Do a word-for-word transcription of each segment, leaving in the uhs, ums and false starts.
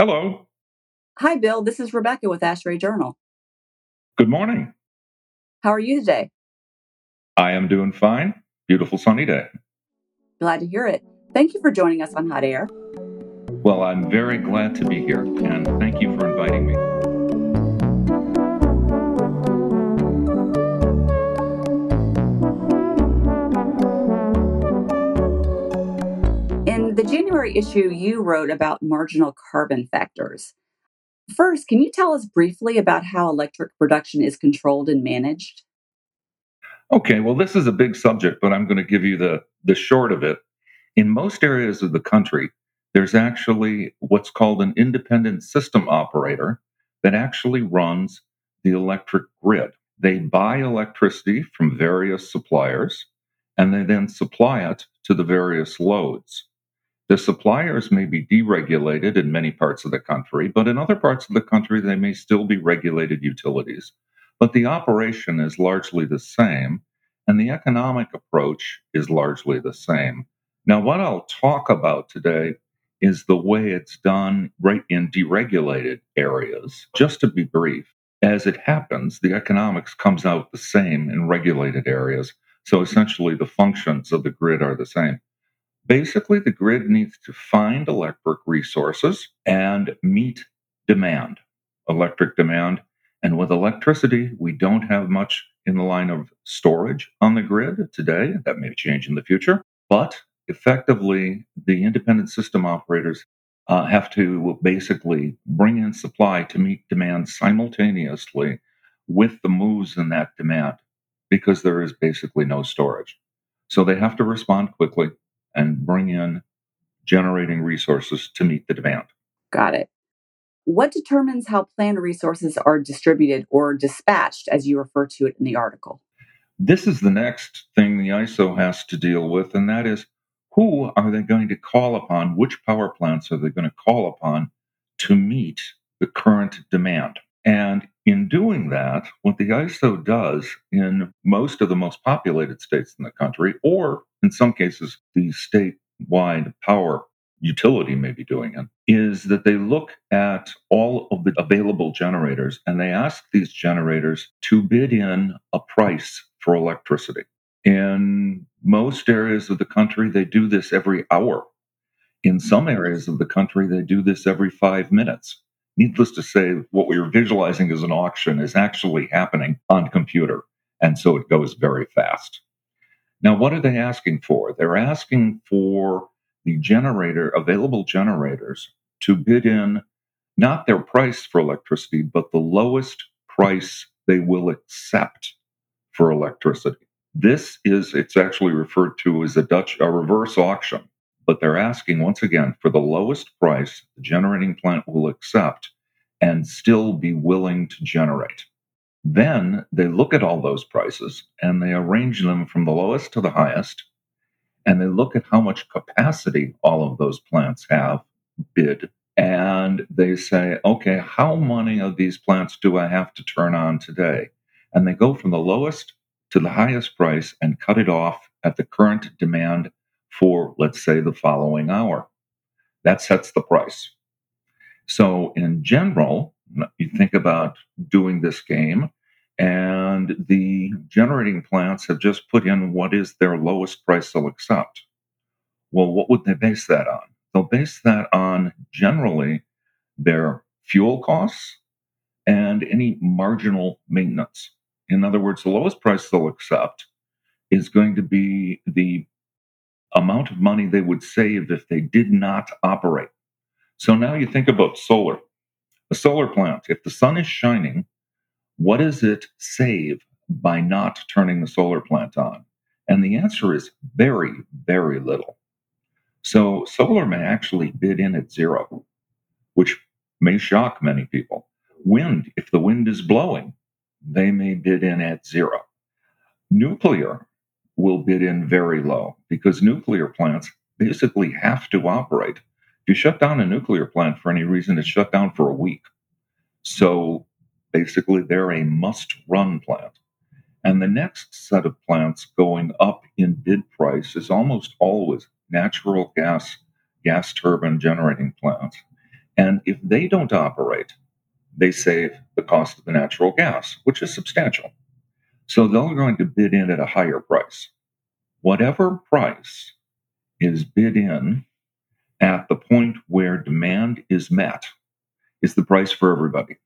Hello. Hi, Bill. This is Rebecca with ASHRAE Journal. Good morning. How are you today? I am doing fine. Beautiful sunny day. Glad to hear it. Thank you for joining us on Hot Air. Well, I'm very glad to be here, and thank you for inviting me. In the January issue, you wrote about marginal carbon factors. First, can you tell us briefly about how electric production is controlled and managed? Okay, well, this is a big subject, but I'm going to give you the, the short of it. In most areas of the country, there's actually what's called an independent system operator that actually runs the electric grid. They buy electricity from various suppliers, and they then supply it to the various loads. The suppliers may be deregulated in many parts of the country, but in other parts of the country, they may still be regulated utilities. But the operation is largely the same, and the economic approach is largely the same. Now, what I'll talk about today is the way it's done right in deregulated areas. Just to be brief, as it happens, the economics comes out the same in regulated areas, so essentially the functions of the grid are the same. Basically, the grid needs to find electric resources and meet demand, electric demand. And with electricity, we don't have much in the line of storage on the grid today. That may change in the future. But effectively, the independent system operators uh, have to basically bring in supply to meet demand simultaneously with the moves in that demand, because there is basically no storage. So they have to respond quickly and bring in generating resources to meet the demand. Got it. What determines how planned resources are distributed or dispatched, as you refer to it in the article? This is the next thing the I S O has to deal with, and that is, who are they going to call upon? Which power plants are they going to call upon to meet the current demand? And in doing that, what the I S O does in most of the most populated states in the country, or in some cases the statewide power utility may be doing it, is that they look at all of the available generators and they ask these generators to bid in a price for electricity. In most areas of the country, they do this every hour. In some areas of the country, they do this every five minutes. Needless to say, what we are visualizing as an auction is actually happening on computer, and so it goes very fast. Now, what are they asking for? They're asking for the generator, available generators, to bid in not their price for electricity, but the lowest price they will accept for electricity. This is, it's actually referred to as a Dutch, a reverse auction, but they're asking, once again, for the lowest price the generating plant will accept and still be willing to generate. Then they look at all those prices and they arrange them from the lowest to the highest, and they look at how much capacity all of those plants have bid. And they say, okay, how many of these plants do I have to turn on today? And they go from the lowest to the highest price and cut it off at the current demand for, let's say, the following hour. That sets the price. So in general, you think about doing this game, and the generating plants have just put in what is their lowest price they'll accept. Well, what would they base that on? They'll base that on generally their fuel costs and any marginal maintenance. In other words, the lowest price they'll accept is going to be the amount of money they would save if they did not operate. So now you think about solar. A solar plant, if the sun is shining, what does it save by not turning the solar plant on? And the answer is very, very little. So solar may actually bid in at zero, which may shock many people. Wind, if the wind is blowing, they may bid in at zero. Nuclear will bid in very low because nuclear plants basically have to operate. If you shut down a nuclear plant for any reason, it's shut down for a week. So basically, they're a must-run plant. And the next set of plants going up in bid price is almost always natural gas, gas turbine generating plants. And if they don't operate, they save the cost of the natural gas, which is substantial. So they're going to bid in at a higher price. Whatever price is bid in at the point where demand is met is the price for everybody.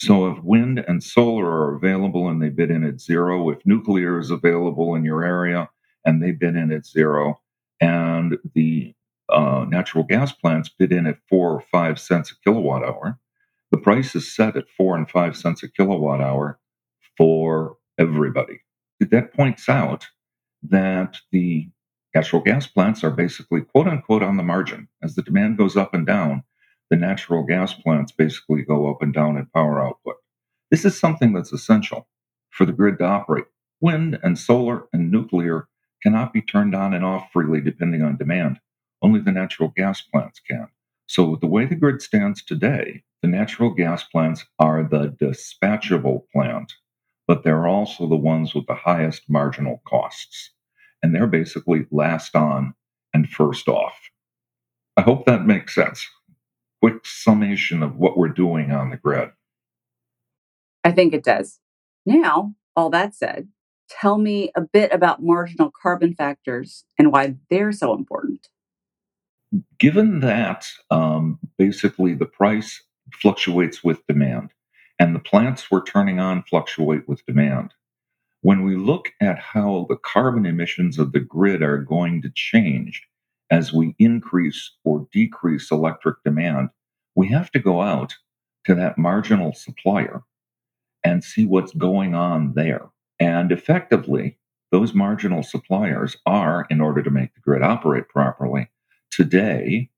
So if wind and solar are available and they bid in at zero, if nuclear is available in your area and they bid in at zero, and the uh, natural gas plants bid in at four or five cents a kilowatt hour, the price is set at four and five cents a kilowatt hour for everybody. That points out that the natural gas plants are basically, quote unquote, on the margin. As the demand goes up and down, the natural gas plants basically go up and down in power output. This is something that's essential for the grid to operate. Wind and solar and nuclear cannot be turned on and off freely depending on demand. Only the natural gas plants can. So the way the grid stands today, the natural gas plants are the dispatchable plant, but they're also the ones with the highest marginal costs. And they're basically last on and first off. I hope that makes sense. Quick summation of what we're doing on the grid. I think it does. Now, all that said, tell me a bit about marginal carbon factors and why they're so important. Given that um, basically the price fluctuates with demand and the plants we're turning on fluctuate with demand, when we look at how the carbon emissions of the grid are going to change as we increase or decrease electric demand, we have to go out to that marginal supplier and see what's going on there. And effectively, those marginal suppliers are, in order to make the grid operate properly, today,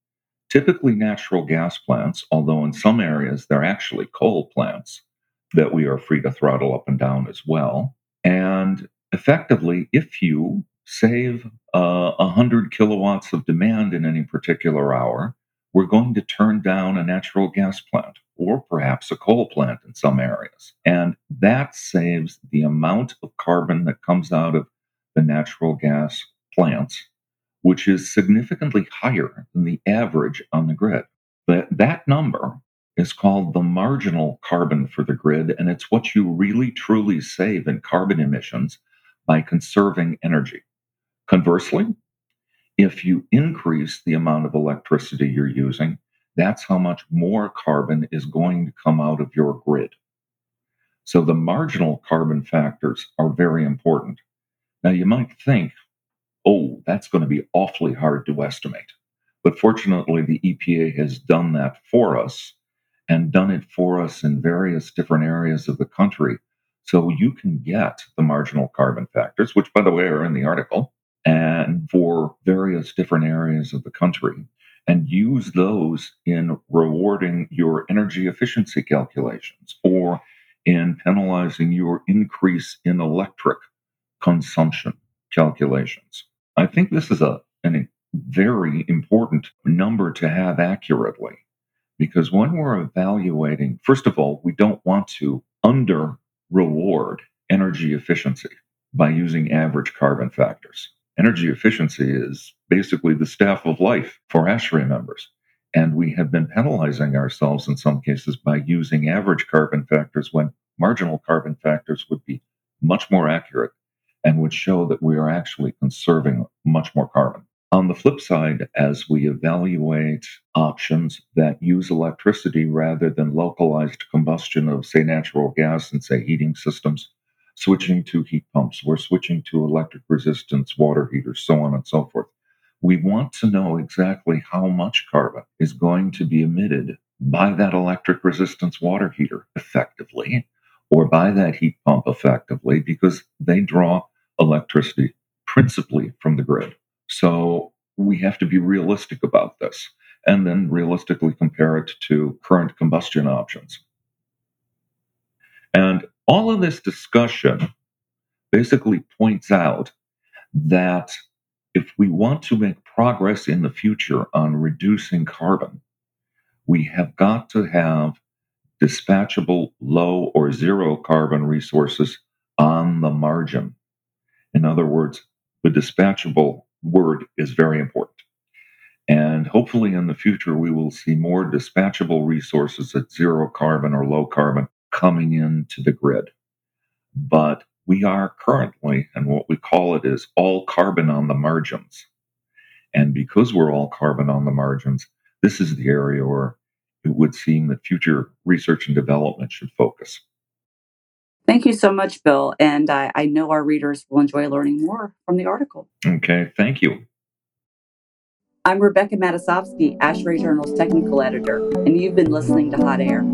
typically natural gas plants, although in some areas they're actually coal plants that we are free to throttle up and down as well. And effectively, if you save uh, one hundred kilowatts of demand in any particular hour, we're going to turn down a natural gas plant or perhaps a coal plant in some areas. And that saves the amount of carbon that comes out of the natural gas plants, which is significantly higher than the average on the grid. That, that number is called the marginal carbon for the grid, and it's what you really truly save in carbon emissions by conserving energy. Conversely, if you increase the amount of electricity you're using, that's how much more carbon is going to come out of your grid. So the marginal carbon factors are very important. Now, you might think, oh, that's going to be awfully hard to estimate. But fortunately, the E P A has done that for us and done it for us in various different areas of the country. So you can get the marginal carbon factors, which, by the way, are in the article, and for various different areas of the country, and use those in rewarding your energy efficiency calculations or in penalizing your increase in electric consumption calculations. I think this is a, a very important number to have accurately, because when we're evaluating, first of all, we don't want to under-reward energy efficiency by using average carbon factors. Energy efficiency is basically the staff of life for ASHRAE members, and we have been penalizing ourselves in some cases by using average carbon factors when marginal carbon factors would be much more accurate and would show that we are actually conserving much more carbon. On the flip side, as we evaluate options that use electricity rather than localized combustion of, say, natural gas and, say, heating systems, switching to heat pumps, we're switching to electric resistance, water heaters, so on and so forth. We want to know exactly how much carbon is going to be emitted by that electric resistance water heater effectively, or by that heat pump effectively, because they draw electricity principally from the grid. So we have to be realistic about this, and then realistically compare it to current combustion options. And all of this discussion basically points out that if we want to make progress in the future on reducing carbon, we have got to have dispatchable, low or zero carbon resources on the margin. In other words, the dispatchable word is very important. And hopefully in the future, we will see more dispatchable resources at zero carbon or low carbon coming into the grid. But we are currently, and what we call it is all carbon on the margins. And because we're all carbon on the margins, this is the area where it would seem that future research and development should focus. Thank you so much, Bill. And I, I know our readers will enjoy learning more from the article. Okay, thank you. I'm Rebecca Matyasovski, ASHRAE Journal's technical editor, and you've been listening to Hot Air.